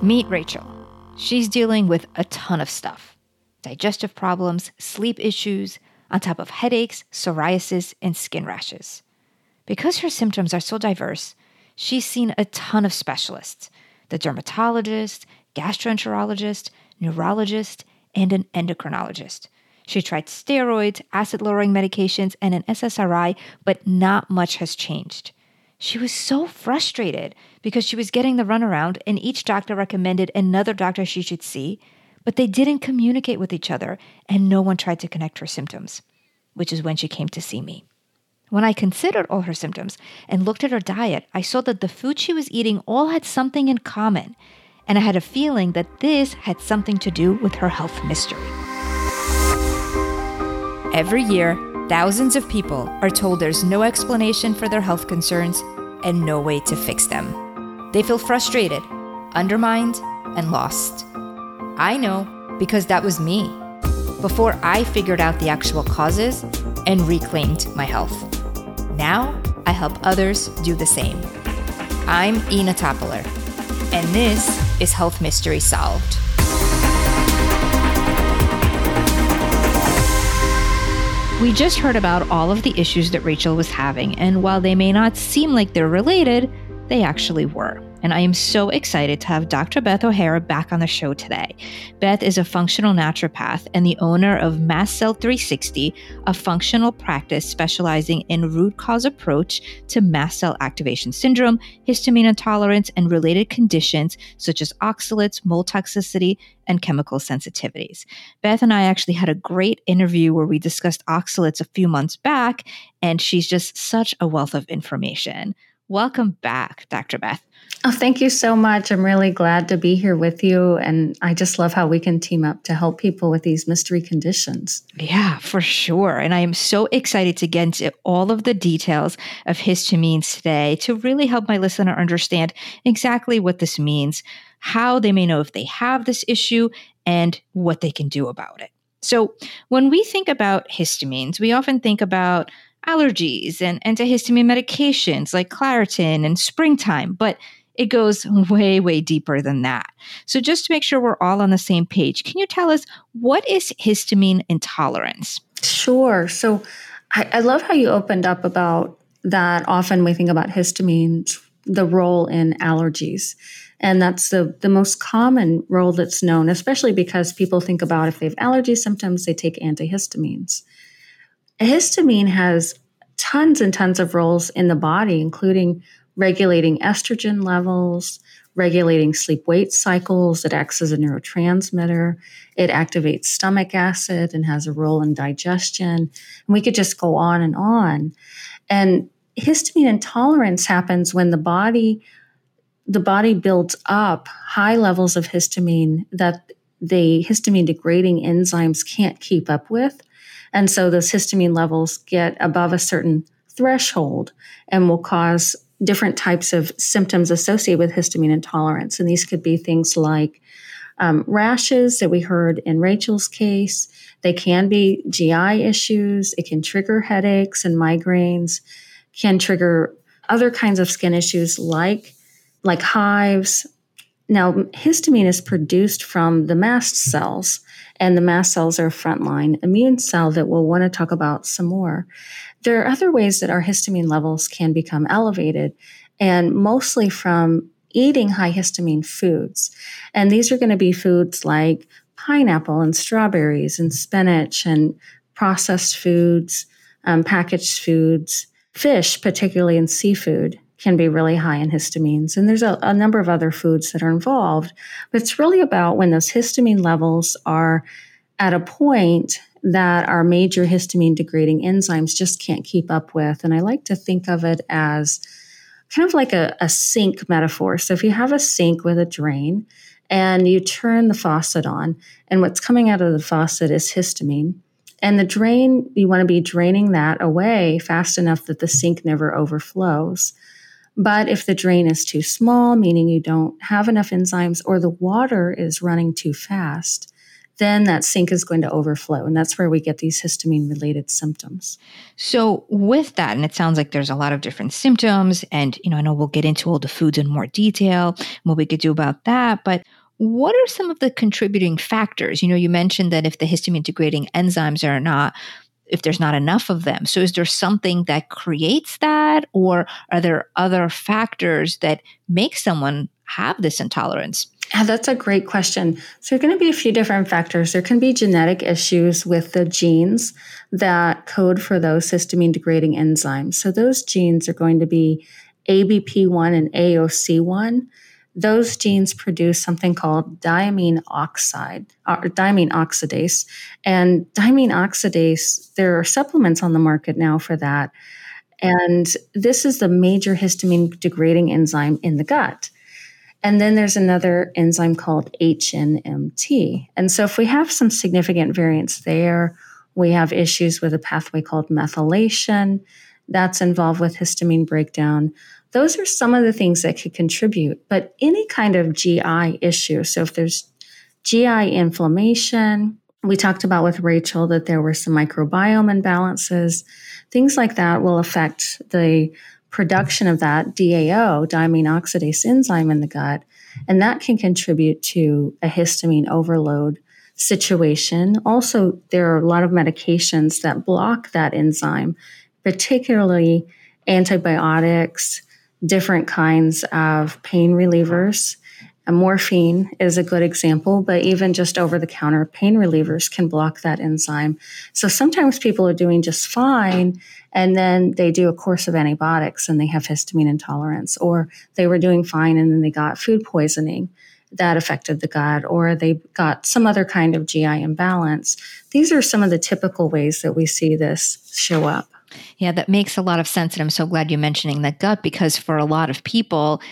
Meet Rachel. She's dealing with a ton of stuff. Digestive problems, sleep issues, on top of headaches, psoriasis, and skin rashes. Because her symptoms are so diverse, she's seen a ton of specialists. The dermatologist, gastroenterologist, neurologist, and an endocrinologist. She tried steroids, acid-lowering medications, and an SSRI, but not much has changed. She was so frustrated because she was getting the runaround and each doctor recommended another doctor she should see, but they didn't communicate with each other and no one tried to connect her symptoms, which is when she came to see me. When I considered all her symptoms and looked at her diet, I saw that the food she was eating all had something in common, and I had a feeling that this had something to do with her health mystery. Every year, thousands of people are told there's no explanation for their health concerns and no way to fix them. They feel frustrated, undermined, and lost. I know because that was me before I figured out the actual causes and reclaimed my health. Now, I help others do the same. I'm Ina Toppler, and this is Health Mystery Solved. We just heard about all of the issues that Rachel was having, and while they may not seem like they're related, they actually were. And I am so excited to have Dr. Beth O'Hara back on the show today. Beth is a functional naturopath and the owner of MastCell360, a functional practice specializing in root cause approach to mast cell activation syndrome, histamine intolerance, and related conditions such as oxalates, mold toxicity, and chemical sensitivities. Beth and I actually had a great interview where we discussed oxalates a few months back, and she's just such a wealth of information. Welcome back, Dr. Beth. Oh, thank you so much. I'm really glad to be here with you. And I just love how we can team up to help people with these mystery conditions. Yeah, for sure. And I am so excited to get into all of the details of histamines today to really help my listener understand exactly what this means, how they may know if they have this issue, and what they can do about it. So when we think about histamines, we often think about allergies and antihistamine medications like Claritin and Springtime, but it goes way, way deeper than that. So just to make sure we're all on the same page, can you tell us what is histamine intolerance? Sure. So I love how you opened up about that. Often we think about histamines, the role in allergies. And that's the most common role that's known, especially because people think about if they have allergies, sometimes they take antihistamines. Histamine has tons and tons of roles in the body, including regulating estrogen levels, regulating sleep-wake cycles. It acts as a neurotransmitter. It activates stomach acid and has a role in digestion. And we could just go on and on. And histamine intolerance happens when the body builds up high levels of histamine that the histamine-degrading enzymes can't keep up with. And so those histamine levels get above a certain threshold and will cause different types of symptoms associated with histamine intolerance. And these could be things like rashes that we heard in Rachel's case. They can be GI issues. It can trigger headaches and migraines, can trigger other kinds of skin issues like hives. Now, histamine is produced from the mast cells, and the mast cells are a frontline immune cell that we'll want to talk about some more. There are other ways that our histamine levels can become elevated, and mostly from eating high histamine foods. And these are going to be foods like pineapple and strawberries and spinach and processed foods, packaged foods, fish, particularly in seafood, can be really high in histamines. And there's a number of other foods that are involved. But it's really about when those histamine levels are at a point that our major histamine-degrading enzymes just can't keep up with. And I like to think of it as kind of like a sink metaphor. So if you have a sink with a drain and you turn the faucet on, and what's coming out of the faucet is histamine, and the drain, you want to be draining that away fast enough that the sink never overflows. But if the drain is too small, meaning you don't have enough enzymes, or the water is running too fast, then that sink is going to overflow. And that's where we get these histamine-related symptoms. So with that, and it sounds like there's a lot of different symptoms, and I know we'll get into all the foods in more detail and what we could do about that, but what are some of the contributing factors? You mentioned that if the histamine-degrading enzymes are not, if there's not enough of them. So is there something that creates that, or are there other factors that make someone have this intolerance? That's a great question. So there are going to be a few different factors. There can be genetic issues with the genes that code for those histamine-degrading enzymes. So those genes are going to be ABP1 and AOC1. Those genes produce something called diamine oxidase. And diamine oxidase, there are supplements on the market now for that. And this is the major histamine-degrading enzyme in the gut. And then there's another enzyme called HNMT. And so if we have some significant variants there, we have issues with a pathway called methylation that's involved with histamine breakdown. Those are some of the things that could contribute. But any kind of GI issue, so if there's GI inflammation, we talked about with Rachel that there were some microbiome imbalances, things like that will affect the production of that DAO, diamine oxidase enzyme in the gut, and that can contribute to a histamine overload situation. Also, there are a lot of medications that block that enzyme, particularly antibiotics, different kinds of pain relievers. Morphine is a good example, but even just over-the-counter pain relievers can block that enzyme. So sometimes people are doing just fine, and then they do a course of antibiotics and they have histamine intolerance, or they were doing fine and then they got food poisoning that affected the gut, or they got some other kind of GI imbalance. These are some of the typical ways that we see this show up. Yeah, that makes a lot of sense, and I'm so glad you're mentioning the gut, because for a lot of people,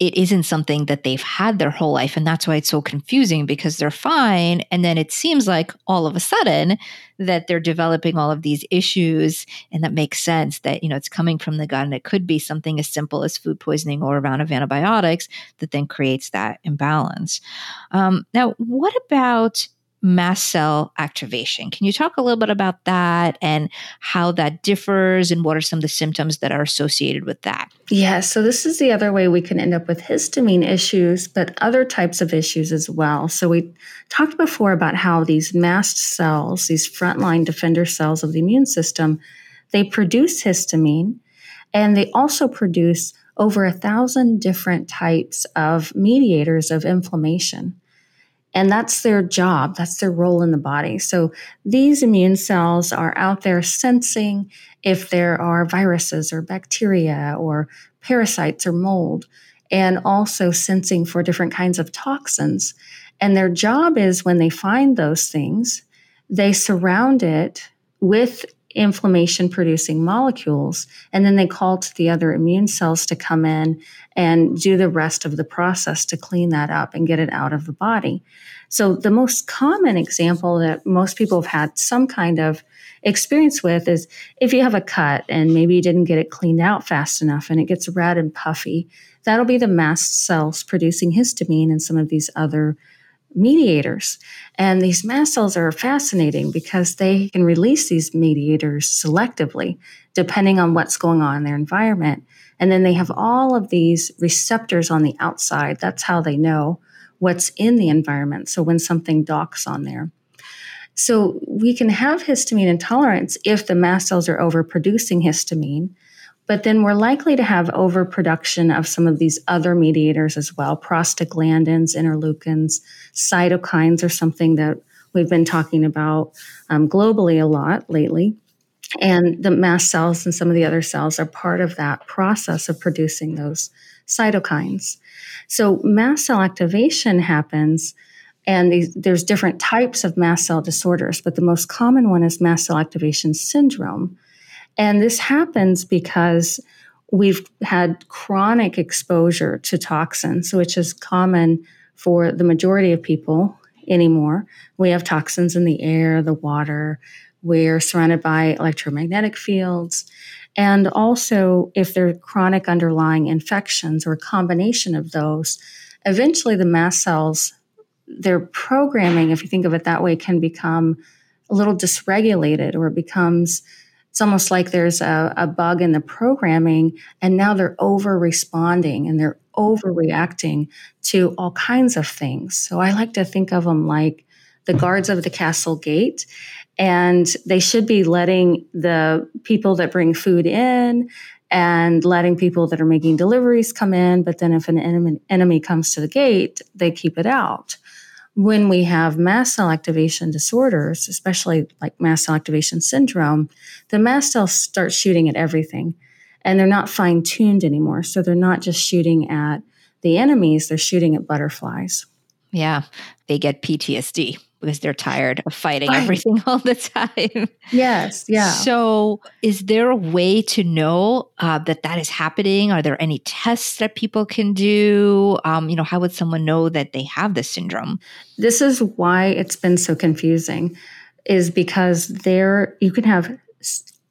it isn't something that they've had their whole life. And that's why it's so confusing, because they're fine. And then it seems like all of a sudden that they're developing all of these issues. And that makes sense that, it's coming from the gut, and it could be something as simple as food poisoning or a round of antibiotics that then creates that imbalance. Now, what about mast cell activation? Can you talk a little bit about that and how that differs, and what are some of the symptoms that are associated with that? Yeah, so this is the other way we can end up with histamine issues, but other types of issues as well. So we talked before about how these mast cells, these frontline defender cells of the immune system, they produce histamine, and they also produce over 1,000 different types of mediators of inflammation. And that's their job. That's their role in the body. So these immune cells are out there sensing if there are viruses or bacteria or parasites or mold, and also sensing for different kinds of toxins. And their job is, when they find those things, they surround it with inflammation-producing molecules, and then they call to the other immune cells to come in and do the rest of the process to clean that up and get it out of the body. So the most common example that most people have had some kind of experience with is if you have a cut and maybe you didn't get it cleaned out fast enough and it gets red and puffy, that'll be the mast cells producing histamine and some of these other mediators. And these mast cells are fascinating because they can release these mediators selectively, depending on what's going on in their environment. And then they have all of these receptors on the outside. That's how they know what's in the environment. So when something docks on there. So we can have histamine intolerance if the mast cells are overproducing histamine, but then we're likely to have overproduction of some of these other mediators as well. Prostaglandins, interleukins, cytokines are something that we've been talking about globally a lot lately. And the mast cells and some of the other cells are part of that process of producing those cytokines. So mast cell activation happens, and there's different types of mast cell disorders, but the most common one is mast cell activation syndrome. And this happens because we've had chronic exposure to toxins, which is common for the majority of people anymore. We have toxins in the air, the water. We're surrounded by electromagnetic fields. And also, if there are chronic underlying infections or a combination of those, eventually the mast cells their programming, if you think of it that way, can become a little dysregulated, or it becomes, it's almost like there's a bug in the programming, and now they're over-responding and they're overreacting to all kinds of things. So I like to think of them like the guards of the castle gate, and they should be letting the people that bring food in and letting people that are making deliveries come in. But then if an enemy comes to the gate, they keep it out. When we have mast cell activation disorders, especially like mast cell activation syndrome, the mast cells start shooting at everything, and they're not fine-tuned anymore. So they're not just shooting at the enemies, they're shooting at butterflies. Yeah, they get PTSD because they're tired of fighting everything all the time. Yes, yeah. So is there a way to know that is happening? Are there any tests that people can do? How would someone know that they have this syndrome? This is why it's been so confusing, is because you can have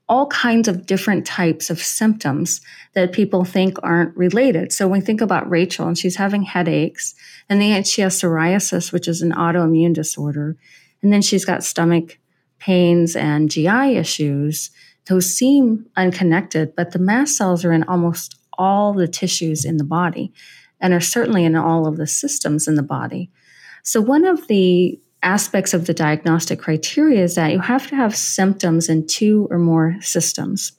all kinds of different types of symptoms that people think aren't related. So when we think about Rachel, and she's having headaches, and then she has psoriasis, which is an autoimmune disorder, and then she's got stomach pains and GI issues. Those seem unconnected, but the mast cells are in almost all the tissues in the body and are certainly in all of the systems in the body. So one of the aspects of the diagnostic criteria is that you have to have symptoms in two or more systems.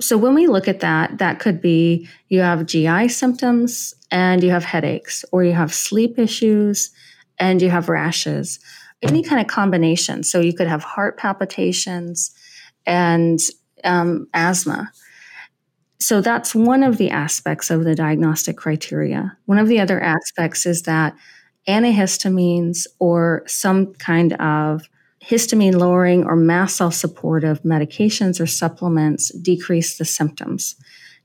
So when we look at that, that could be you have GI symptoms and you have headaches, or you have sleep issues and you have rashes, any kind of combination. So you could have heart palpitations and asthma. So that's one of the aspects of the diagnostic criteria. One of the other aspects is that antihistamines or some kind of histamine-lowering or mast cell-supportive medications or supplements decrease the symptoms.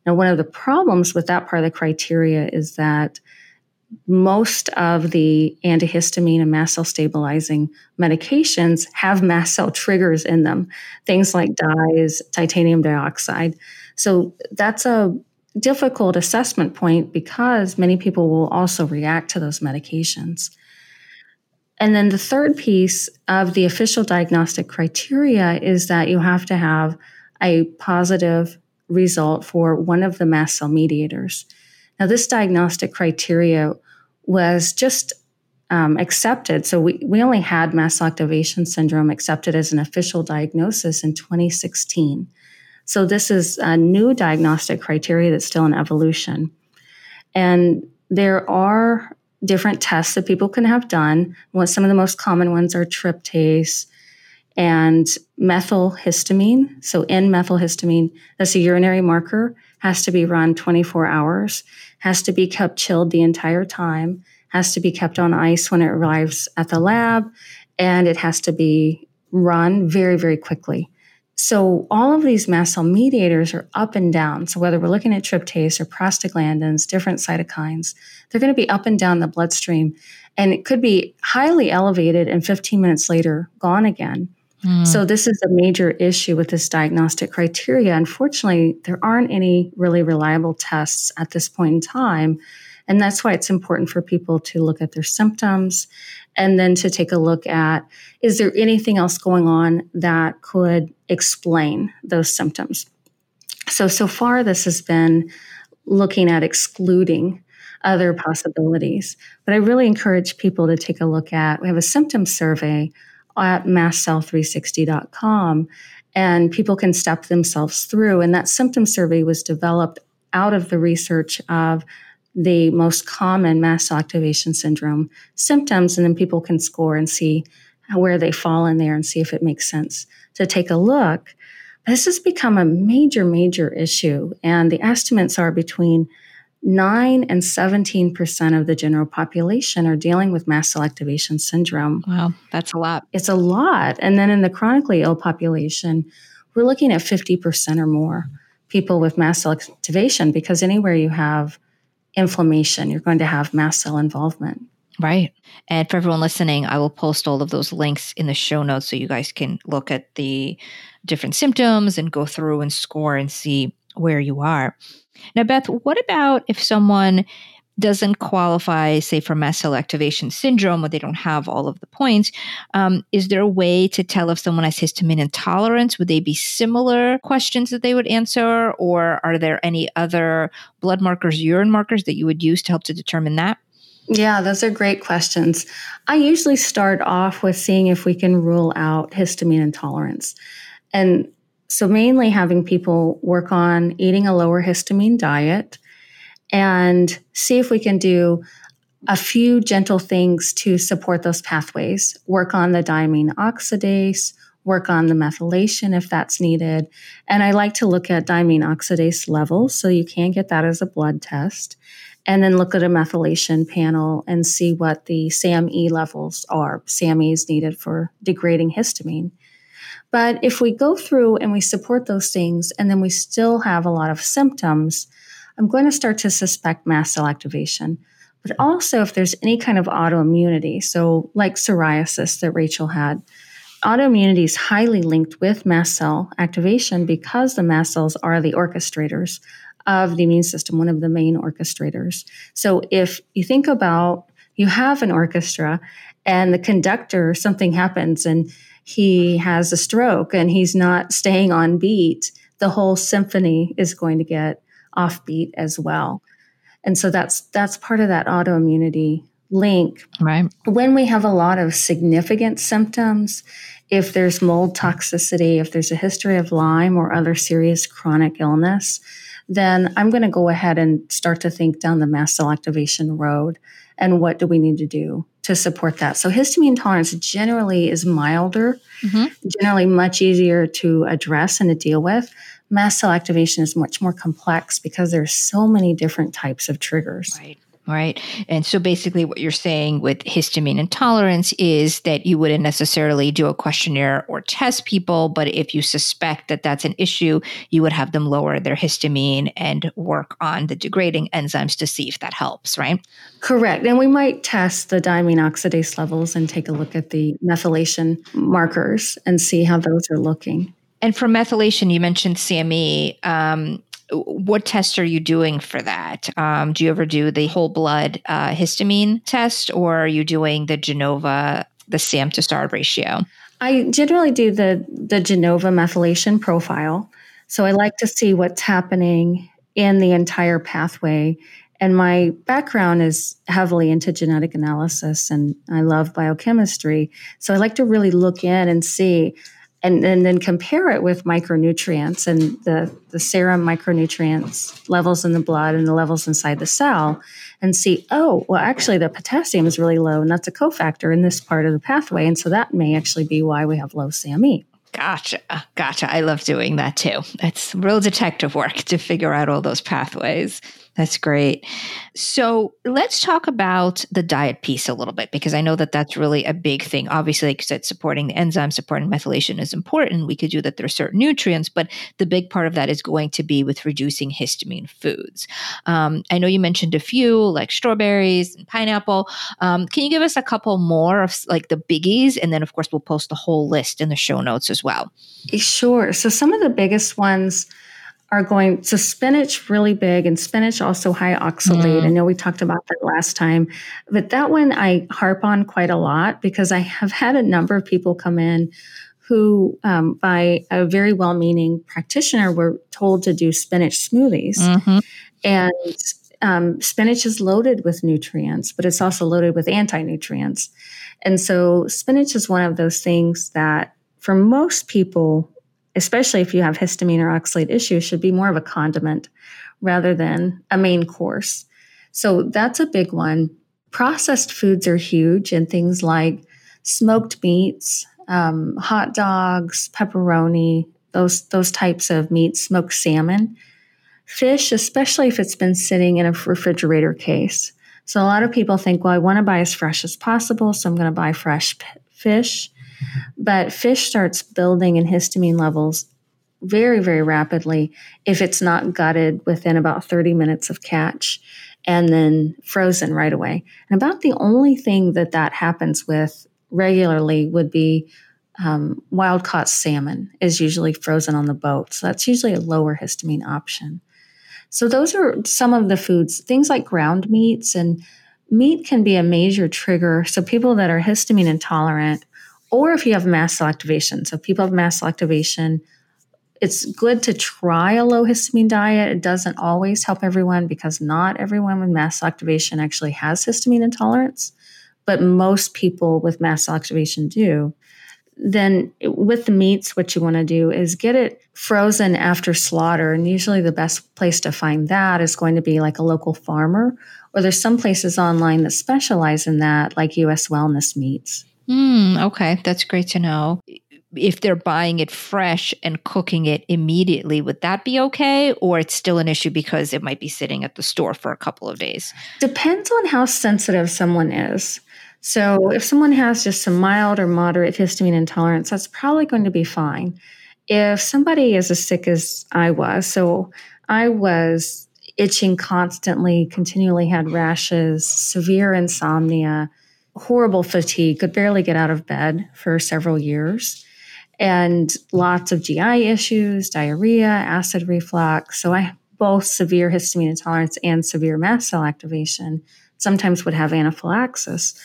Now, one of the problems with that part of the criteria is that most of the antihistamine and mast cell-stabilizing medications have mast cell triggers in them, things like dyes, titanium dioxide. So that's a difficult assessment point because many people will also react to those medications. And then the third piece of the official diagnostic criteria is that you have to have a positive result for one of the mast cell mediators. Now, this diagnostic criteria was just accepted. So we only had mast cell activation syndrome accepted as an official diagnosis in 2016. So this is a new diagnostic criteria that's still in evolution. And there are different tests that people can have done. Well, some of the most common ones are tryptase and methylhistamine. So N-methylhistamine, that's a urinary marker, has to be run 24 hours, has to be kept chilled the entire time, has to be kept on ice when it arrives at the lab, and it has to be run very, very quickly. So all of these mast cell mediators are up and down. So whether we're looking at tryptase or prostaglandins, different cytokines, they're going to be up and down the bloodstream. And it could be highly elevated and 15 minutes later, gone again. Mm. So this is a major issue with this diagnostic criteria. Unfortunately, there aren't any really reliable tests at this point in time. And that's why it's important for people to look at their symptoms and then to take a look at, is there anything else going on that could explain those symptoms? So far, this has been looking at excluding other possibilities. But I really encourage people to take a look at, we have a symptom survey at MastCell360.com, and people can step themselves through. And that symptom survey was developed out of the research of the most common mast cell activation syndrome symptoms, and then people can score and see where they fall in there and see if it makes sense to take a look. This has become a major, major issue, and the estimates are between 9 and 17% of the general population are dealing with mast cell activation syndrome. Wow, that's a lot. It's a lot. And then in the chronically ill population, we're looking at 50% or more people with mast cell activation, because anywhere you have inflammation, you're going to have mast cell involvement. Right. And for everyone listening, I will post all of those links in the show notes so you guys can look at the different symptoms and go through and score and see where you are. Now, Beth, what about if someone doesn't qualify, say, for mast cell activation syndrome, or they don't have all of the points, is there a way to tell if someone has histamine intolerance? Would they be similar questions that they would answer? Or are there any other blood markers, urine markers that you would use to help to determine that? Yeah, those are great questions. I usually start off with seeing if we can rule out histamine intolerance. And so mainly having people work on eating a lower histamine diet and see if we can do a few gentle things to support those pathways, work on the diamine oxidase, work on the methylation if that's needed. And I like to look at diamine oxidase levels, so you can get that as a blood test. And then look at a methylation panel and see what the SAMe levels are. SAMe is needed for degrading histamine. But if we go through and we support those things and then we still have a lot of symptoms, I'm going to start to suspect mast cell activation. But also if there's any kind of autoimmunity, so like psoriasis that Rachel had, autoimmunity is highly linked with mast cell activation because the mast cells are the orchestrators of the immune system, one of the main orchestrators. So if you think about, you have an orchestra and the conductor, something happens and he has a stroke and he's not staying on beat, the whole symphony is going to get off beat as well. And so that's part of that autoimmunity link. Right. When we have a lot of significant symptoms, if there's mold toxicity, if there's a history of Lyme or other serious chronic illness, then I'm going to go ahead and start to think down the mast cell activation road and what do we need to do to support that. So histamine intolerance generally is milder, generally much easier to address and to deal with. Mast cell activation is much more complex because there's so many different types of triggers. Right. All right. And so basically what you're saying with histamine intolerance is that you wouldn't necessarily do a questionnaire or test people, but if you suspect that that's an issue, you would have them lower their histamine and work on the degrading enzymes to see if that helps, right? Correct. And we might test the diamine oxidase levels and take a look at the methylation markers and see how those are looking. And for methylation, you mentioned CME. What tests are you doing for that? Do you ever do the whole blood histamine test, or are you doing the Genova, the SAM to STAR ratio? I generally do the Genova methylation profile. So I like to see what's happening in the entire pathway. And my background is heavily into genetic analysis, and I love biochemistry. So I like to really look in and see and then compare it with micronutrients and the serum micronutrients levels in the blood and the levels inside the cell and see, oh, well, actually the potassium is really low and that's a cofactor in this part of the pathway. And so that may actually be why we have low SAMe. Gotcha. I love doing that too. That's real detective work to figure out all those pathways. That's great. So let's talk about the diet piece a little bit, because I know that that's really a big thing. Obviously, like you said, supporting the enzyme, supporting methylation is important. We could do that. There are certain nutrients, but the big part of that is going to be with reducing histamine foods. I know you mentioned a few like strawberries and pineapple. Can you give us a couple more of like the biggies? And then of course, we'll post the whole list in the show notes as well. Sure. So some of the biggest ones are going to spinach, really big, and spinach also high oxalate. I know we talked about that last time, but that one I harp on quite a lot because I have had a number of people come in who by a very well-meaning practitioner were told to do spinach smoothies. And spinach is loaded with nutrients, but it's also loaded with anti-nutrients. And so spinach is one of those things that for most people, especially if you have histamine or oxalate issues, should be more of a condiment rather than a main course. So that's a big one. Processed foods are huge, and things like smoked meats, hot dogs, pepperoni, those types of meats, smoked salmon, fish, especially if it's been sitting in a refrigerator case. So a lot of people think, well, I want to buy as fresh as possible, so I'm going to buy fresh fish. But fish starts building in histamine levels very, very rapidly if it's not gutted within about 30 minutes of catch and then frozen right away. And about the only thing that happens with regularly would be wild-caught salmon is usually frozen on the boat. So that's usually a lower histamine option. So those are some of the foods, things like ground meats, and meat can be a major trigger. So people that are histamine intolerant, or if you have mast cell activation. So people have mast cell activation, it's good to try a low histamine diet. It doesn't always help everyone because not everyone with mast cell activation actually has histamine intolerance, but most people with mast cell activation do. Then with the meats, what you want to do is get it frozen after slaughter. And usually the best place to find that is going to be like a local farmer, or there's some places online that specialize in that, like US Wellness Meats. Okay, that's great to know. If they're buying it fresh and cooking it immediately, would that be okay? Or it's still an issue because it might be sitting at the store for a couple of days? Depends on how sensitive someone is. So if someone has just some mild or moderate histamine intolerance, that's probably going to be fine. If somebody is as sick as I was, so I was itching constantly, continually had rashes, severe insomnia, horrible fatigue, could barely get out of bed for several years, and lots of GI issues, diarrhea, acid reflux. So I have both severe histamine intolerance and severe mast cell activation, sometimes would have anaphylaxis.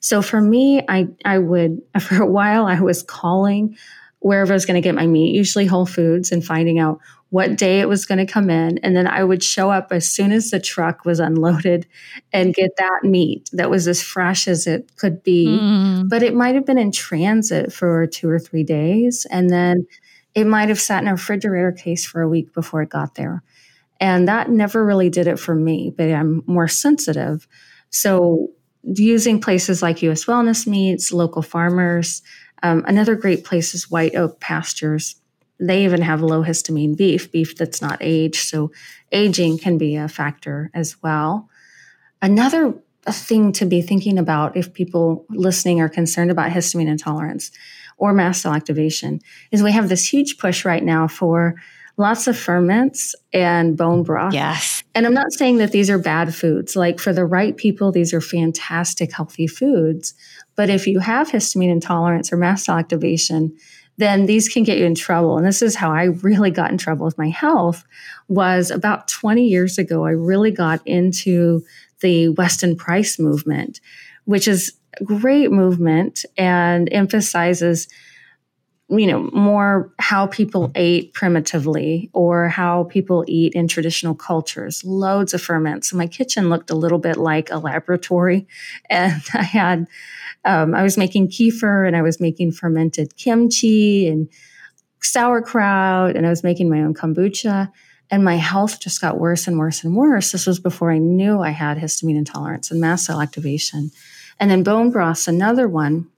So for me, I would, for a while, I was calling wherever I was going to get my meat, usually Whole Foods, and finding out what day it was going to come in. And then I would show up as soon as the truck was unloaded and get that meat that was as fresh as it could be. But it might have been in transit for 2 or 3 days. And then it might have sat in a refrigerator case for a week before it got there. And that never really did it for me, but I'm more sensitive. So using places like US Wellness Meats, local farmers, another great place is White Oak Pastures. They even have low histamine beef that's not aged. So aging can be a factor as well. Another thing to be thinking about if people listening are concerned about histamine intolerance or mast cell activation is we have this huge push right now for lots of ferments and bone broth. Yes. And I'm not saying that these are bad foods. Like for the right people, these are fantastic, healthy foods. But if you have histamine intolerance or mast cell activation, then these can get you in trouble. And this is how I really got in trouble with my health. Was about 20 years ago, I really got into the Weston Price movement, which is a great movement and emphasizes, you know, more how people ate primitively or how people eat in traditional cultures, loads of ferments. So my kitchen looked a little bit like a laboratory, and I had, I was making kefir, and I was making fermented kimchi and sauerkraut, and I was making my own kombucha, and my health just got worse and worse and worse. This was before I knew I had histamine intolerance and mast cell activation. And then bone broth's another one.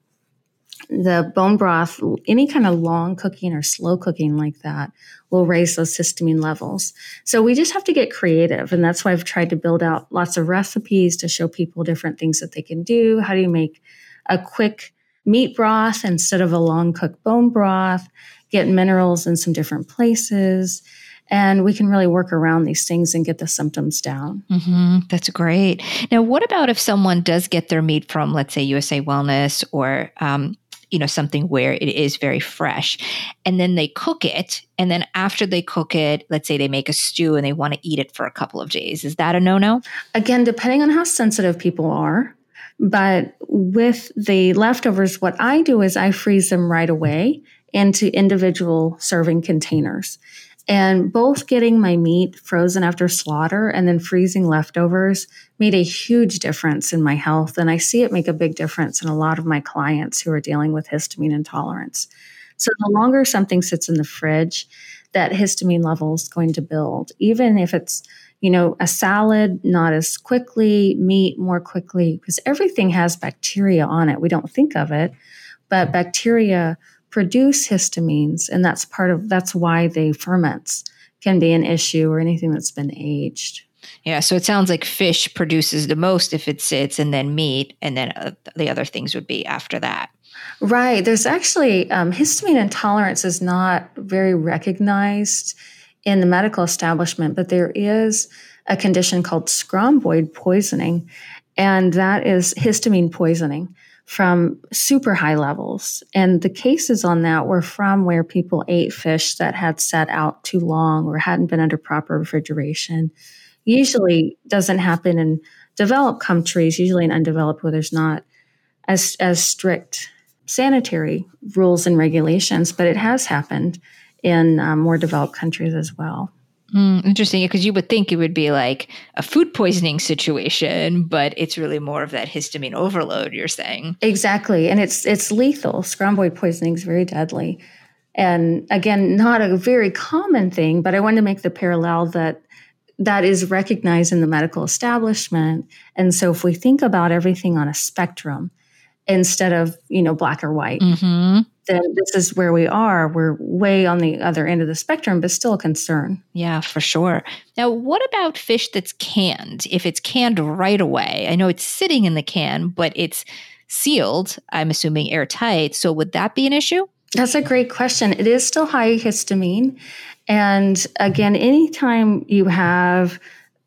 The bone broth, any kind of long cooking or slow cooking like that will raise those histamine levels. So we just have to get creative. And that's why I've tried to build out lots of recipes to show people different things that they can do. How do you make a quick meat broth instead of a long cooked bone broth? Get minerals in some different places. And we can really work around these things and get the symptoms down. That's great. Now, what about if someone does get their meat from, let's say, USA Wellness or you know, something where it is very fresh, and then they cook it. And then after they cook it, let's say they make a stew and they want to eat it for a couple of days. Is that a no-no? Again, depending on how sensitive people are. But with the leftovers, what I do is I freeze them right away into individual serving containers. And both getting my meat frozen after slaughter and then freezing leftovers made a huge difference in my health. And I see it make a big difference in a lot of my clients who are dealing with histamine intolerance. So the longer something sits in the fridge, that histamine level is going to build. Even if it's, you know, a salad, not as quickly, meat more quickly, because everything has bacteria on it. We don't think of it, but bacteria produce histamines, and that's why the ferments can be an issue or anything that's been aged. Yeah, so it sounds like fish produces the most if it sits, and then meat, and then the other things would be after that. Right. There's actually histamine intolerance is not very recognized in the medical establishment, but there is a condition called scromboid poisoning, and that is histamine poisoning from super high levels. And the cases on that were from where people ate fish that had sat out too long or hadn't been under proper refrigeration. Usually doesn't happen in developed countries, usually in undeveloped where there's not as strict sanitary rules and regulations, but it has happened in more developed countries as well. Interesting, because you would think it would be like a food poisoning situation, but it's really more of that histamine overload, you're saying. Exactly, and it's lethal. Scromboid poisoning is very deadly. And again, not a very common thing, but I wanted to make the parallel that that is recognized in the medical establishment. And so if we think about everything on a spectrum instead of, you know, black or white, then this is where we are. We're way on the other end of the spectrum, but still a concern. Yeah, for sure. Now, what about fish that's canned? If it's canned right away, I know it's sitting in the can, but it's sealed, I'm assuming airtight. So would that be an issue? That's a great question. It is still high histamine. And again, anytime you have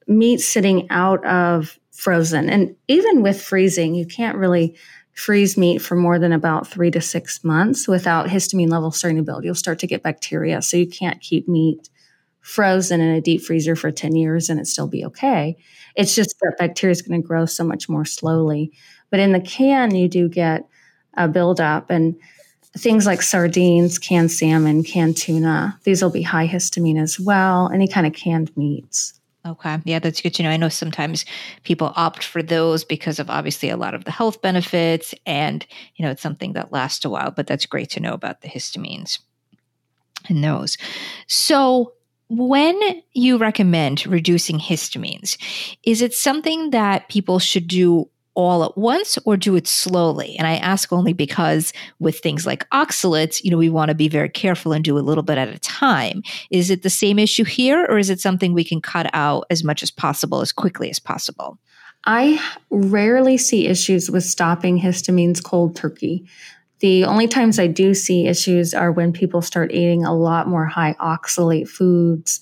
meat sitting out of frozen, and even with freezing, you can't really freeze meat for more than about 3 to 6 months without histamine levels starting to build. You'll start to get bacteria. So you can't keep meat frozen in a deep freezer for 10 years and it still be okay. It's just that bacteria is going to grow so much more slowly. But in the can, you do get a buildup. And things like sardines, canned salmon, canned tuna, these will be high histamine as well, any kind of canned meats. Okay. Yeah, that's good to know. I know sometimes people opt for those because of obviously a lot of the health benefits and, you know, it's something that lasts a while, but that's great to know about the histamines and those. So when you recommend reducing histamines, is it something that people should do all at once or do it slowly? And I ask only because with things like oxalates, you know, we want to be very careful and do a little bit at a time. Is it the same issue here or is it something we can cut out as much as possible, as quickly as possible? I rarely see issues with stopping histamines cold turkey. The only times I do see issues are when people start eating a lot more high oxalate foods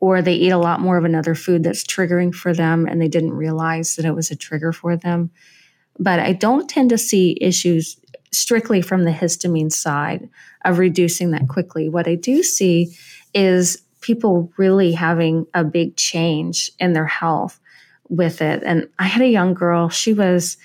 or they eat a lot more of another food that's triggering for them and they didn't realize that it was a trigger for them. But I don't tend to see issues strictly from the histamine side of reducing that quickly. What I do see is people really having a big change in their health with it. And I had a young girl, she was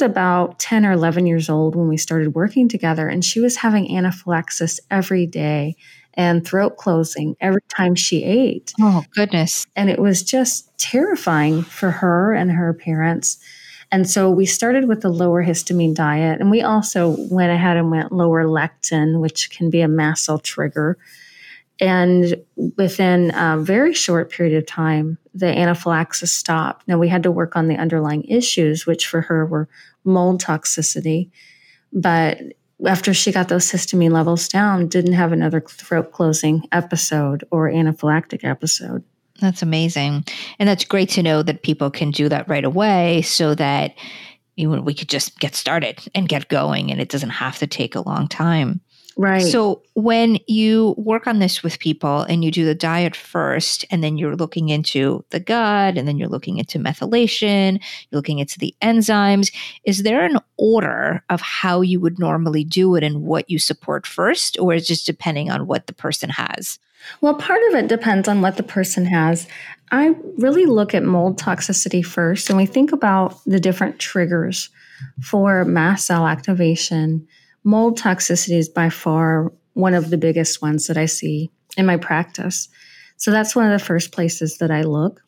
about 10 or 11 years old when we started working together, and she was having anaphylaxis every day and throat closing every time she ate. Oh, goodness. And it was just terrifying for her and her parents. And so we started with the lower histamine diet. And we also went ahead and went lower lectin, which can be a mast cell trigger. And within a very short period of time, the anaphylaxis stopped. Now, we had to work on the underlying issues, which for her were mold toxicity. But after she got those histamine levels down, didn't have another throat closing episode or anaphylactic episode. That's amazing. And that's great to know that people can do that right away so that we could just get started and get going and it doesn't have to take a long time. Right. So when you work on this with people and you do the diet first, and then you're looking into the gut, and then you're looking into methylation, you're looking into the enzymes, is there an order of how you would normally do it and what you support first, or is it just depending on what the person has? Well, part of it depends on what the person has. I really look at mold toxicity first, and we think about the different triggers for mast cell activation. Mold toxicity is by far one of the biggest ones that I see in my practice. So that's one of the first places that I look.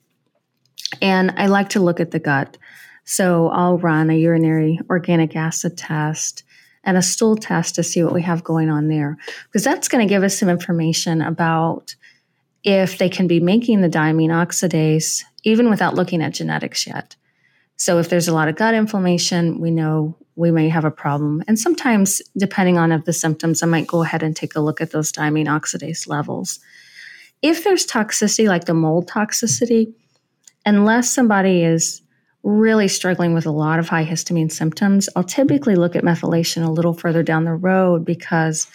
And I like to look at the gut. So I'll run a urinary organic acid test and a stool test to see what we have going on there, because that's going to give us some information about if they can be making the diamine oxidase, even without looking at genetics yet. So if there's a lot of gut inflammation, we know we may have a problem. And sometimes, depending on the symptoms, I might go ahead and take a look at those diamine oxidase levels. If there's toxicity, like the mold toxicity, unless somebody is really struggling with a lot of high histamine symptoms, I'll typically look at methylation a little further down the road, because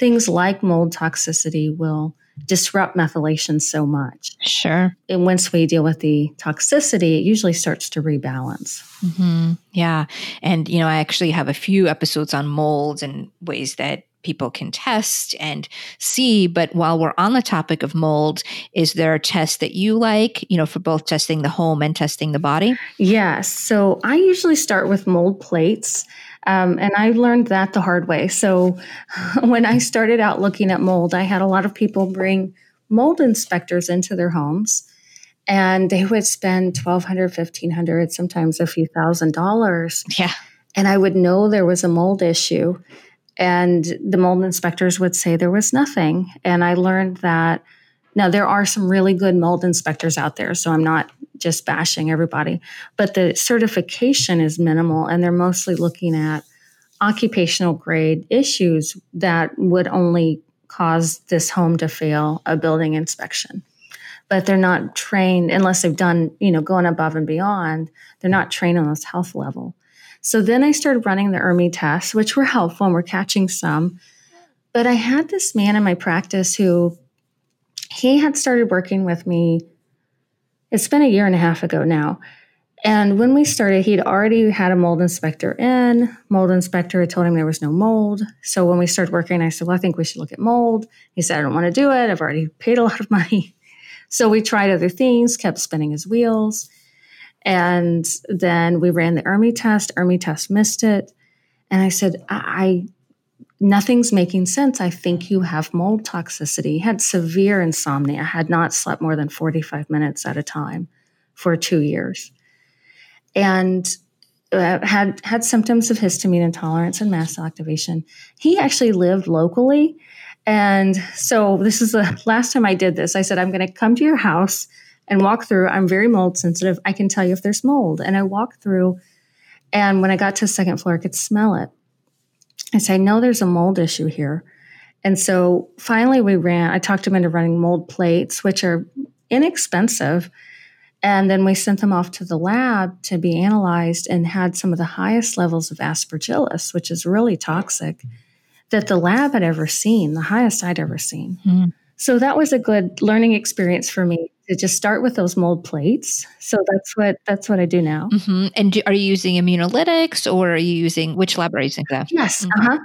things like mold toxicity will disrupt methylation so much. Sure. And once we deal with the toxicity, it usually starts to rebalance. Mm-hmm. Yeah. And, you know, I actually have a few episodes on molds and ways that people can test and see. But while we're on the topic of mold, is there a test that you like, you know, for both testing the home and testing the body? Yes. So I usually start with mold plates. And I learned that the hard way. So when I started out looking at mold, I had a lot of people bring mold inspectors into their homes, and they would spend $1,200, $1,500, sometimes a few $1,000s. Yeah. And I would know there was a mold issue, and the mold inspectors would say there was nothing. And I learned that now there are some really good mold inspectors out there, so I'm not just bashing everybody, but the certification is minimal, and they're mostly looking at occupational grade issues that would only cause this home to fail a building inspection. But they're not trained unless they've done, you know, going above and beyond. They're not trained on this health level. So then I started running the ERMI tests, which were helpful and we're catching some. But I had this man in my practice who, he had started working with me, it's been a year and a half ago now. And when we started, he'd already had a mold inspector in. Mold inspector had told him there was no mold. So when we started working, I said, well, I think we should look at mold. He said, I don't want to do it. I've already paid a lot of money. So we tried other things, kept spinning his wheels. And then we ran the ERMI test. ERMI test missed it. And I said, nothing's making sense. I think you have mold toxicity. He had severe insomnia. Had not slept more than 45 minutes at a time for 2 years. And had symptoms of histamine intolerance and mast cell activation. He actually lived locally. And so this is the last time I did this. I said, I'm going to come to your house and walk through. I'm very mold sensitive. I can tell you if there's mold. And I walked through. And when I got to the second floor, I could smell it. I said, I know there's a mold issue here. And so finally I talked him into running mold plates, which are inexpensive. And then we sent them off to the lab to be analyzed, and had some of the highest levels of Aspergillus, which is really toxic, that the lab had ever seen, the highest I'd ever seen. Mm. So that was a good learning experience for me, to just start with those mold plates. So that's what I do now. Mm-hmm. And are you using Immunolytics, or are you using, which lab are you using for that? Yes. Mm-hmm.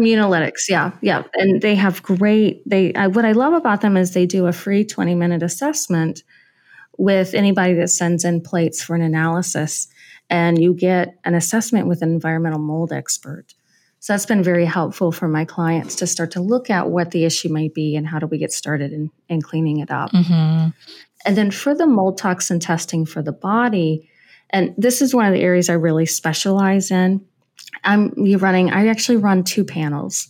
Immunolytics. Yeah. And they have what I love about them is they do a free 20-minute assessment with anybody that sends in plates for an analysis, and you get an assessment with an environmental mold expert. So that's been very helpful for my clients to start to look at what the issue might be and how do we get started in cleaning it up. Mm-hmm. And then for the mold toxin testing for the body, and this is one of the areas I really specialize in, I actually run two panels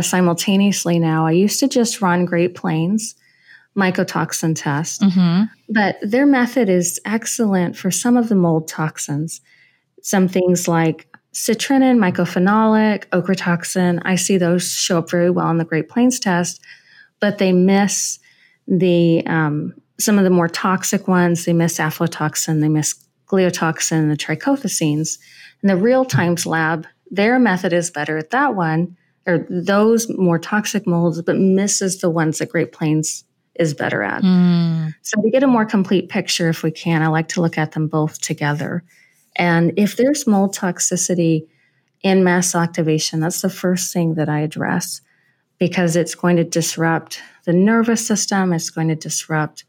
simultaneously now. I used to just run Great Plains mycotoxin test, mm-hmm. but their method is excellent for some of the mold toxins. Some things like Citrinin, mycophenolic, ochratoxin, I see those show up very well in the Great Plains test, but they miss the some of the more toxic ones. They miss aflatoxin, they miss gliotoxin, and the trichothecenes. And the Real Times Lab, their method is better at that one, or those more toxic molds, but misses the ones that Great Plains is better at. Mm. So to get a more complete picture, if we can, I like to look at them both together. And if there's mold toxicity in mast cell activation, that's the first thing that I address, because it's going to disrupt the nervous system. It's going to disrupt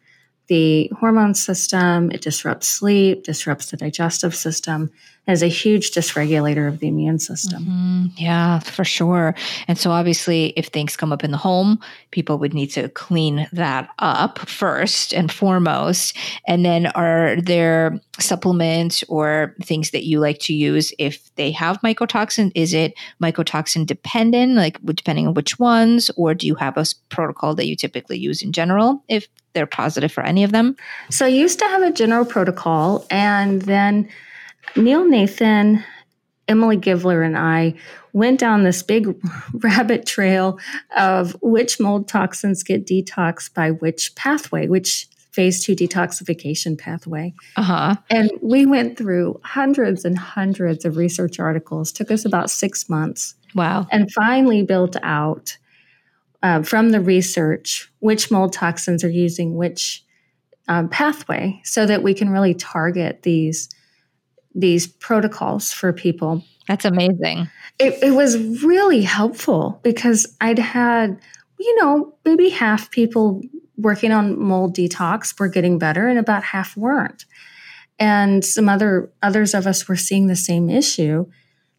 the hormone system. It disrupts sleep, disrupts the digestive system, and is a huge dysregulator of the immune system. Mm-hmm. Yeah, for sure. And so obviously, if things come up in the home, people would need to clean that up first and foremost. And then are there supplements or things that you like to use if they have mycotoxin? Is it mycotoxin dependent, like depending on which ones, or do you have a protocol that you typically use in general if they're positive for any of them? So I used to have a general protocol, and then Neil Nathan, Emily Givler, and I went down this big rabbit trail of which mold toxins get detoxed by which pathway, which phase 2 detoxification pathway. Uh-huh. And we went through hundreds and hundreds of research articles. Took us about 6 months. Wow. And finally built out from the research which mold toxins are using which pathway, so that we can really target these protocols for people. That's amazing. It was really helpful because I'd had, maybe half people working on mold detox were getting better and about half weren't. And some others of us were seeing the same issue.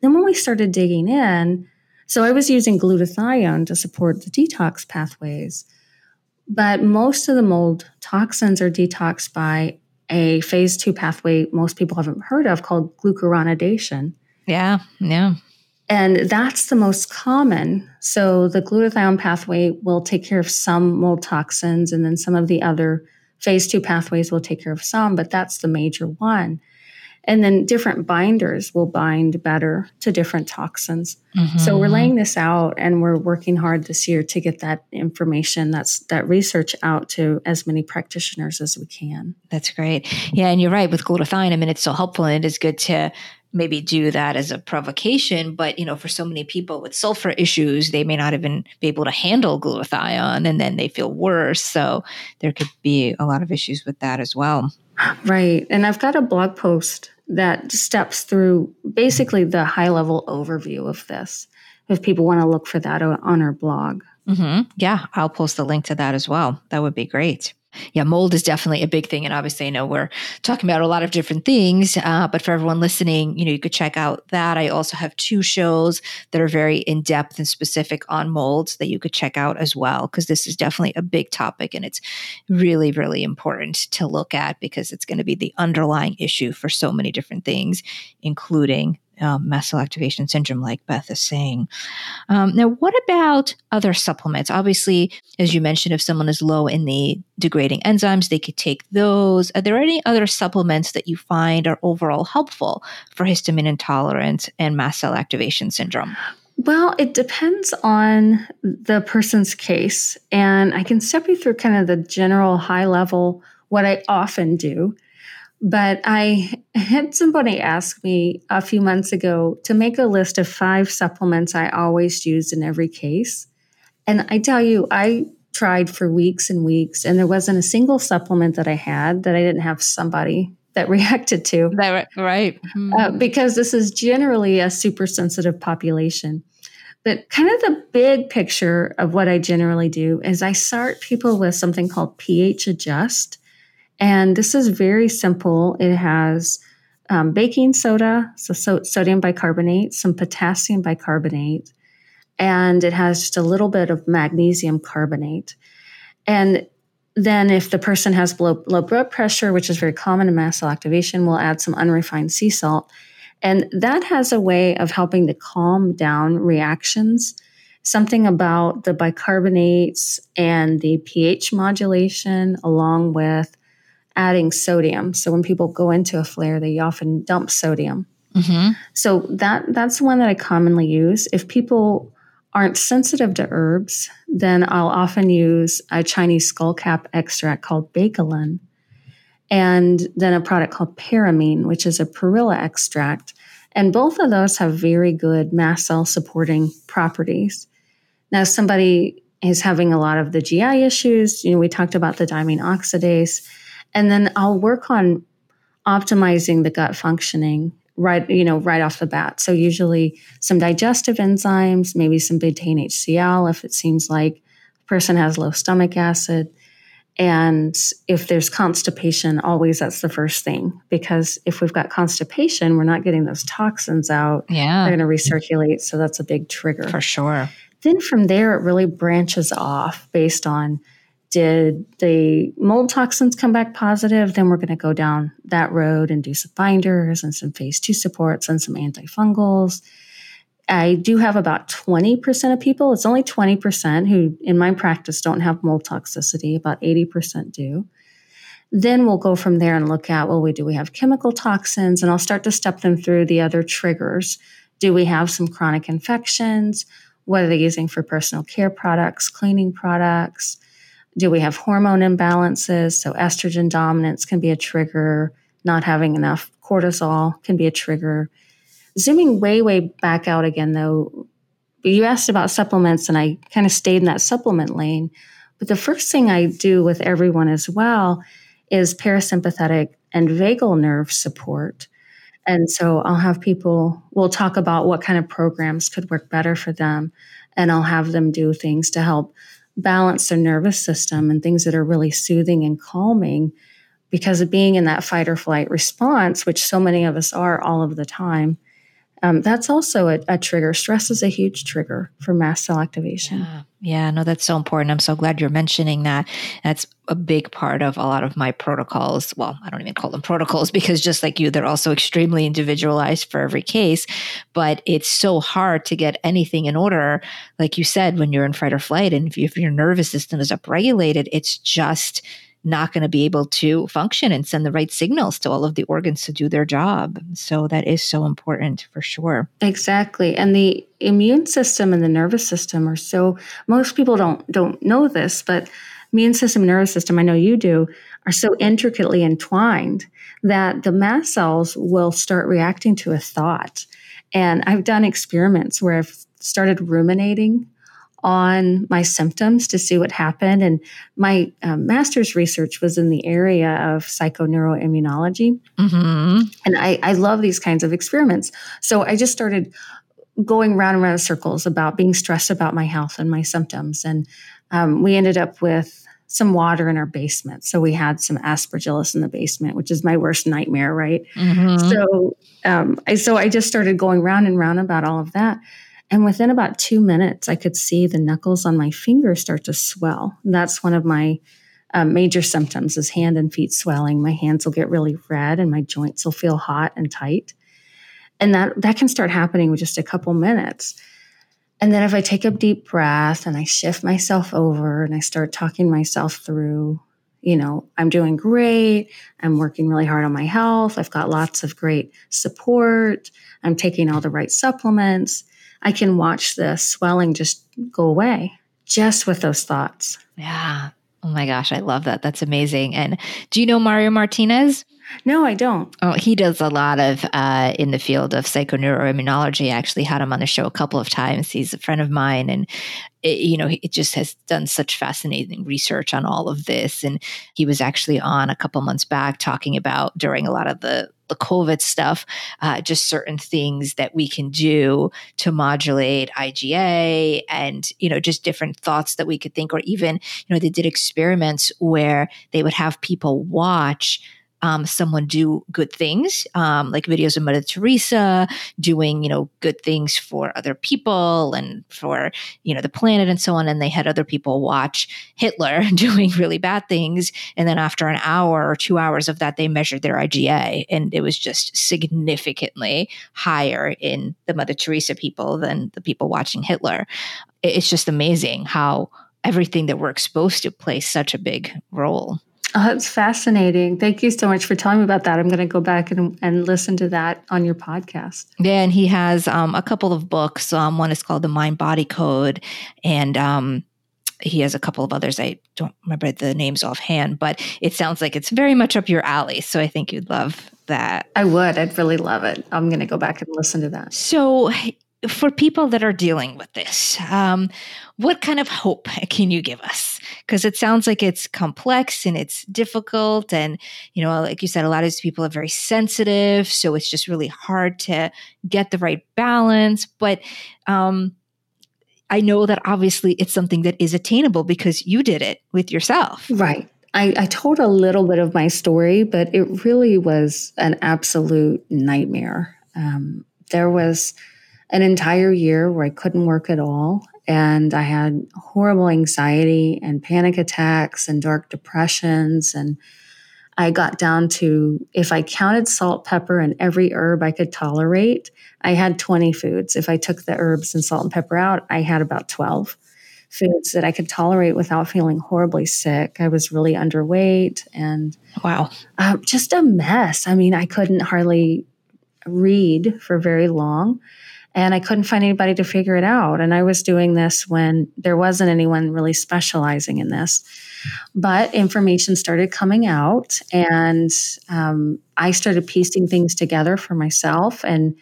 Then when we started digging in, so I was using glutathione to support the detox pathways, but most of the mold toxins are detoxed by a phase 2 pathway most people haven't heard of called glucuronidation. Yeah. And that's the most common. So the glutathione pathway will take care of some mold toxins, and then some of the other phase 2 pathways will take care of some, but that's the major one. And then different binders will bind better to different toxins. Mm-hmm. So we're laying this out, and we're working hard this year to get that information, that research out to as many practitioners as we can. That's great. Yeah, and you're right with glutathione. I mean, it's so helpful, and it is good to maybe do that as a provocation. But, for so many people with sulfur issues, they may not even be able to handle glutathione, and then they feel worse. So there could be a lot of issues with that as well. Right. And I've got a blog post that steps through basically the high-level overview of this, if people want to look for that on our blog. Mm-hmm. Yeah, I'll post the link to that as well. That would be great. Yeah, mold is definitely a big thing. And obviously, I know we're talking about a lot of different things, but for everyone listening, you could check out that. I also have 2 shows that are very in-depth and specific on molds that you could check out as well, because this is definitely a big topic, and it's really, really important to look at because it's going to be the underlying issue for so many different things, including mast cell activation syndrome, like Beth is saying. Now, what about other supplements? Obviously, as you mentioned, if someone is low in the degrading enzymes, they could take those. Are there any other supplements that you find are overall helpful for histamine intolerance and mast cell activation syndrome? Well, it depends on the person's case. And I can step you through kind of the general high level, what I often do. But I had somebody ask me a few months ago to make a list of 5 supplements I always use in every case. And I tell you, I tried for weeks and weeks, and there wasn't a single supplement that I had that I didn't have somebody that reacted to. Right. Mm-hmm. Because this is generally a super sensitive population. But kind of the big picture of what I generally do is I start people with something called pH Adjust. And this is very simple. It has baking soda, so sodium bicarbonate, some potassium bicarbonate, and it has just a little bit of magnesium carbonate. And then if the person has low blood pressure, which is very common in mast cell activation, we'll add some unrefined sea salt. And that has a way of helping to calm down reactions. Something about the bicarbonates and the pH modulation along with adding sodium. So when people go into a flare, they often dump sodium. Mm-hmm. So that's one that I commonly use. If people aren't sensitive to herbs, then I'll often use a Chinese skullcap extract called Bakelin, and then a product called Peramine, which is a perilla extract. And both of those have very good mast cell supporting properties. Now, if somebody is having a lot of the GI issues, we talked about the diamine oxidase. And then I'll work on optimizing the gut functioning right off the bat. So usually some digestive enzymes, maybe some betaine HCl if it seems like the person has low stomach acid. And if there's constipation, always that's the first thing. Because if we've got constipation, we're not getting those toxins out. Yeah. They're going to recirculate. So that's a big trigger. For sure. Then from there, it really branches off based on, did the mold toxins come back positive? Then we're going to go down that road and do some binders and some phase 2 supports and some antifungals. I do have about 20% of people, it's only 20% who in my practice don't have mold toxicity, about 80% do. Then we'll go from there and look at, do we have chemical toxins? And I'll start to step them through the other triggers. Do we have some chronic infections? What are they using for personal care products, cleaning products? Do we have hormone imbalances? So estrogen dominance can be a trigger. Not having enough cortisol can be a trigger. Zooming way, way back out again, though, you asked about supplements, and I kind of stayed in that supplement lane. But the first thing I do with everyone as well is parasympathetic and vagal nerve support. And so I'll have people, we'll talk about what kind of programs could work better for them. And I'll have them do things to help balance their nervous system and things that are really soothing and calming, because of being in that fight or flight response, which so many of us are all of the time. That's also a trigger. Stress is a huge trigger for mast cell activation. Yeah, no, that's so important. I'm so glad you're mentioning that. That's a big part of a lot of my protocols. Well, I don't even call them protocols, because just like you, they're also extremely individualized for every case. But it's so hard to get anything in order, like you said, when you're in fight or flight. And if your nervous system is upregulated, it's just not going to be able to function and send the right signals to all of the organs to do their job. So that is so important for sure. Exactly. And the immune system and the nervous system are so, most people don't know this, but immune system and nervous system, I know you do, are so intricately entwined that the mast cells will start reacting to a thought. And I've done experiments where I've started ruminating on my symptoms to see what happened. And my master's research was in the area of psychoneuroimmunology. Mm-hmm. And I love these kinds of experiments. So I just started going round and round in circles about being stressed about my health and my symptoms. And we ended up with some water in our basement. So we had some Aspergillus in the basement, which is my worst nightmare, right? Mm-hmm. So I just started going round and round about all of that. And within about 2 minutes, I could see the knuckles on my fingers start to swell. And that's one of my major symptoms, is hand and feet swelling. My hands will get really red and my joints will feel hot and tight. And that can start happening with just a couple minutes. And then if I take a deep breath and I shift myself over and I start talking myself through, you know, I'm doing great. I'm working really hard on my health. I've got lots of great support. I'm taking all the right supplements. I can watch the swelling just go away just with those thoughts. Yeah. Oh my gosh. I love that. That's amazing. And do you know Mario Martinez? No, I don't. Oh, he does a lot of, in the field of psychoneuroimmunology. I actually had him on the show a couple of times. He's a friend of mine, and it just has done such fascinating research on all of this. And he was actually on a couple months back talking about, during a lot of the COVID stuff, just certain things that we can do to modulate IgA and, just different thoughts that we could think, or even, they did experiments where they would have people watch someone do good things, like videos of Mother Teresa doing, good things for other people and for, the planet and so on. And they had other people watch Hitler doing really bad things. And then after an hour or 2 hours of that, they measured their IgA. And it was just significantly higher in the Mother Teresa people than the people watching Hitler. It's just amazing how everything that we're exposed to plays such a big role. Oh, that's fascinating. Thank you so much for telling me about that. I'm going to go back and listen to that on your podcast. Yeah, and he has a couple of books. One is called The Mind-Body Code, and he has a couple of others. I don't remember the names offhand, but it sounds like it's very much up your alley. So I think you'd love that. I would. I'd really love it. I'm going to go back and listen to that. So for people that are dealing with this, what kind of hope can you give us? Because it sounds like it's complex and it's difficult. And, like you said, a lot of these people are very sensitive. So it's just really hard to get the right balance. But I know that obviously it's something that is attainable because you did it with yourself. Right. I told a little bit of my story, but it really was an absolute nightmare. There was an entire year where I couldn't work at all. And I had horrible anxiety and panic attacks and dark depressions. And I got down to, if I counted salt, pepper, and every herb I could tolerate, I had 20 foods. If I took the herbs and salt and pepper out, I had about 12 foods that I could tolerate without feeling horribly sick. I was really underweight and just a mess. I mean, I couldn't hardly read for very long. And I couldn't find anybody to figure it out. And I was doing this when there wasn't anyone really specializing in this. But information started coming out, and I started piecing things together for myself and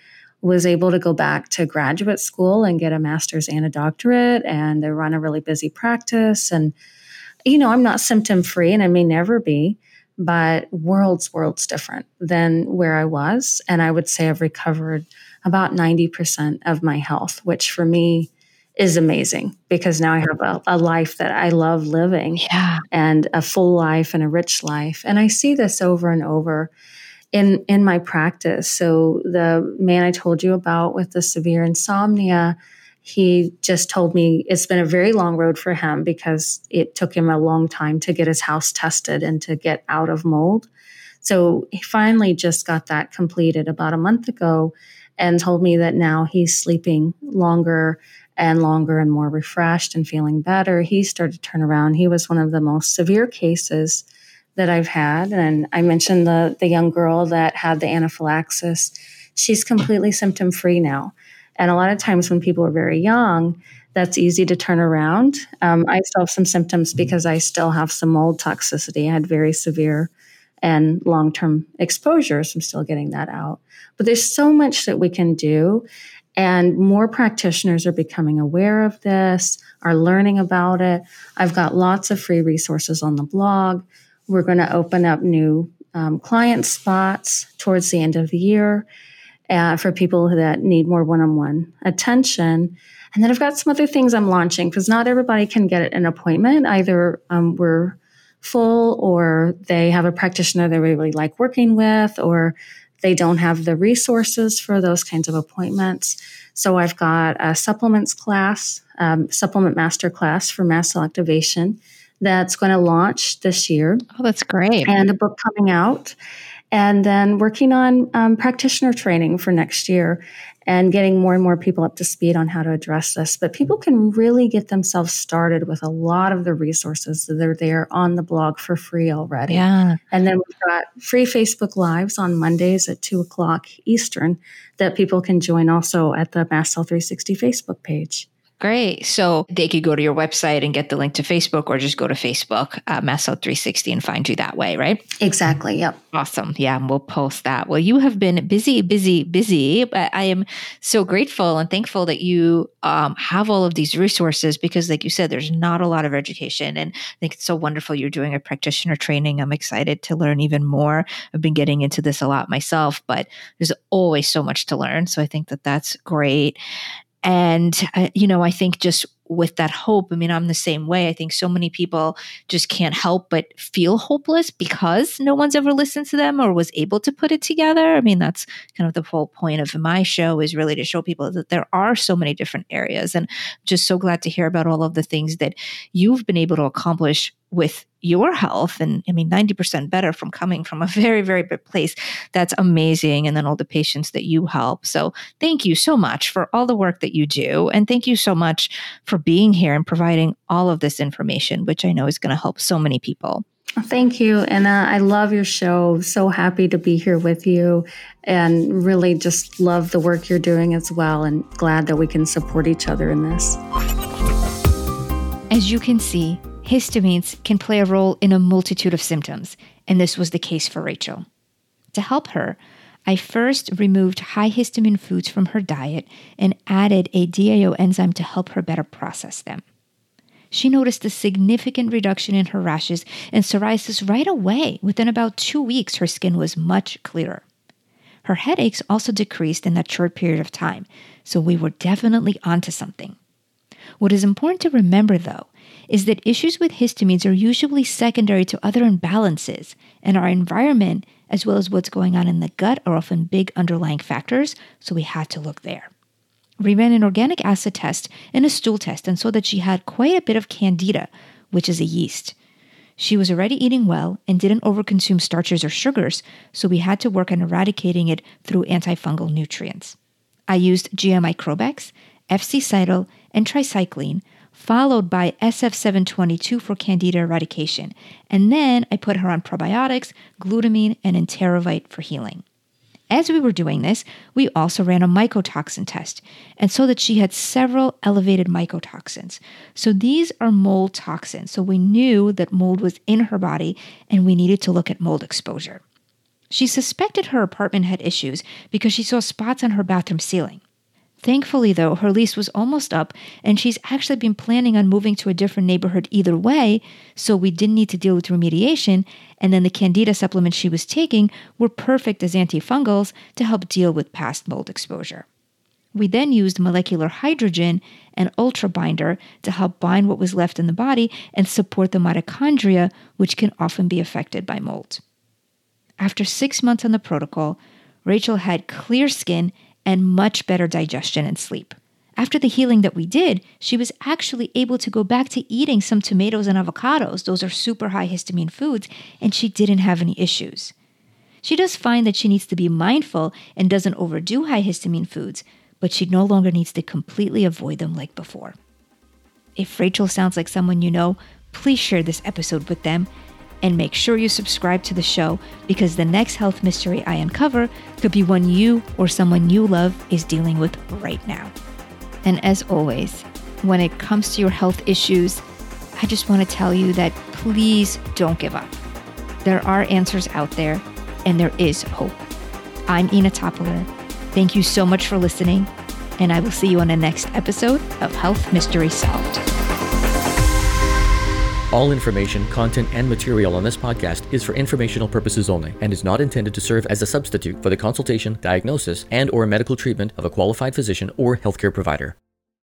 was able to go back to graduate school and get a master's and a doctorate and they run a really busy practice. And, you know, I'm not symptom free and I may never be, but worlds different than where I was. And I would say I've recovered about 90% of my health, which for me is amazing because now I have a life that I love living and a full life and a rich life. And I see this over and over in my practice. So the man I told you about with the severe insomnia, he just told me it's been a very long road for him because it took him a long time to get his house tested and to get out of mold. So he finally just got that completed about a month ago and told me that now he's sleeping longer and more refreshed and feeling better. He started to turn around. He was one of the most severe cases that I've had. And I mentioned the young girl that had the anaphylaxis. She's completely symptom free now. And a lot of times when people are very young, that's easy to turn around. I still have some symptoms because I still have some mold toxicity. I had very severe and long-term exposures. I'm still getting that out. But there's so much that we can do. And more practitioners are becoming aware of this, are learning about it. I've got lots of free resources on the blog. We're going to open up new client spots towards the end of the year. For people that need more one-on-one attention. And then I've got some other things I'm launching because not everybody can get an appointment. Either we're full or they have a practitioner they really like working with or they don't have the resources for those kinds of appointments. So I've got a supplements class, supplement master class for mast cell activation that's going to launch this year. Oh, that's great. And a book coming out. And then working on practitioner training for next year and getting more and more people up to speed on how to address this. But people can really get themselves started with a lot of the resources that are there on the blog for free already. Yeah. And then we've got free Facebook Lives on Mondays at 2 o'clock Eastern that people can join also at the MastCell360 Facebook page. Great. So they could go to your website and get the link to Facebook or just go to Facebook, MastCell360 and find you that way, right? Exactly. Yep. Awesome. Yeah. And we'll post that. Well, you have been busy, busy, busy, but I am so grateful and thankful that you have all of these resources because like you said, there's not a lot of education and I think it's so wonderful you're doing a practitioner training. I'm excited to learn even more. I've been getting into this a lot myself, but there's always so much to learn. So I think that that's great. And, you know, I think just with that hope, I mean, I'm the same way. I think so many people just can't help but feel hopeless because no one's ever listened to them or was able to put it together. I mean, that's kind of the whole point of my show is really to show people that there are so many different areas. And just so glad to hear about all of the things that you've been able to accomplish with your health. And I mean, 90% better from coming from a very, very big place. That's amazing. And then all the patients that you help. So thank you so much for all the work that you do. And thank you so much for being here and providing all of this information, which I know is going to help so many people. Thank you, Ina. I love your show. So happy to be here with you and really just love the work you're doing as well. And glad that we can support each other in this. As you can see, histamines can play a role in a multitude of symptoms, and this was the case for Rachel. To help her, I first removed high histamine foods from her diet and added a DAO enzyme to help her better process them. She noticed a significant reduction in her rashes and psoriasis right away. Within about 2 weeks, her skin was much clearer. Her headaches also decreased in that short period of time, so we were definitely onto something. What is important to remember, though, is that issues with histamines are usually secondary to other imbalances, and our environment, as well as what's going on in the gut, are often big underlying factors, so we had to look there. We ran an organic acid test and a stool test and saw that she had quite a bit of candida, which is a yeast. She was already eating well and didn't overconsume starches or sugars, so we had to work on eradicating it through antifungal nutrients. I used GM Microbex, FC-Cytal, and tricycline, followed by SF722 for candida eradication. And then I put her on probiotics, glutamine, and enterovite for healing. As we were doing this, we also ran a mycotoxin test and saw that she had several elevated mycotoxins. So these are mold toxins. So we knew that mold was in her body and we needed to look at mold exposure. She suspected her apartment had issues because she saw spots on her bathroom ceiling. Thankfully, though, her lease was almost up, and she's actually been planning on moving to a different neighborhood either way, so we didn't need to deal with remediation, and then the candida supplements she was taking were perfect as antifungals to help deal with past mold exposure. We then used molecular hydrogen and ultrabinder to help bind what was left in the body and support the mitochondria, which can often be affected by mold. After 6 months on the protocol, Rachel had clear skin and much better digestion and sleep. After the healing that we did, she was actually able to go back to eating some tomatoes and avocados. Those are super high histamine foods, and she didn't have any issues. She does find that she needs to be mindful and doesn't overdo high histamine foods, but she no longer needs to completely avoid them like before. If Rachel sounds like someone you know, please share this episode with them. And make sure you subscribe to the show, because the next health mystery I uncover could be one you or someone you love is dealing with right now. And as always, when it comes to your health issues, I just want to tell you that please don't give up. There are answers out there, and there is hope. I'm Ina Toppler. Thank you so much for listening, and I will see you on the next episode of Health Mystery Solved. All information, content, and material on this podcast is for informational purposes only and is not intended to serve as a substitute for the consultation, diagnosis, and/or medical treatment of a qualified physician or healthcare provider.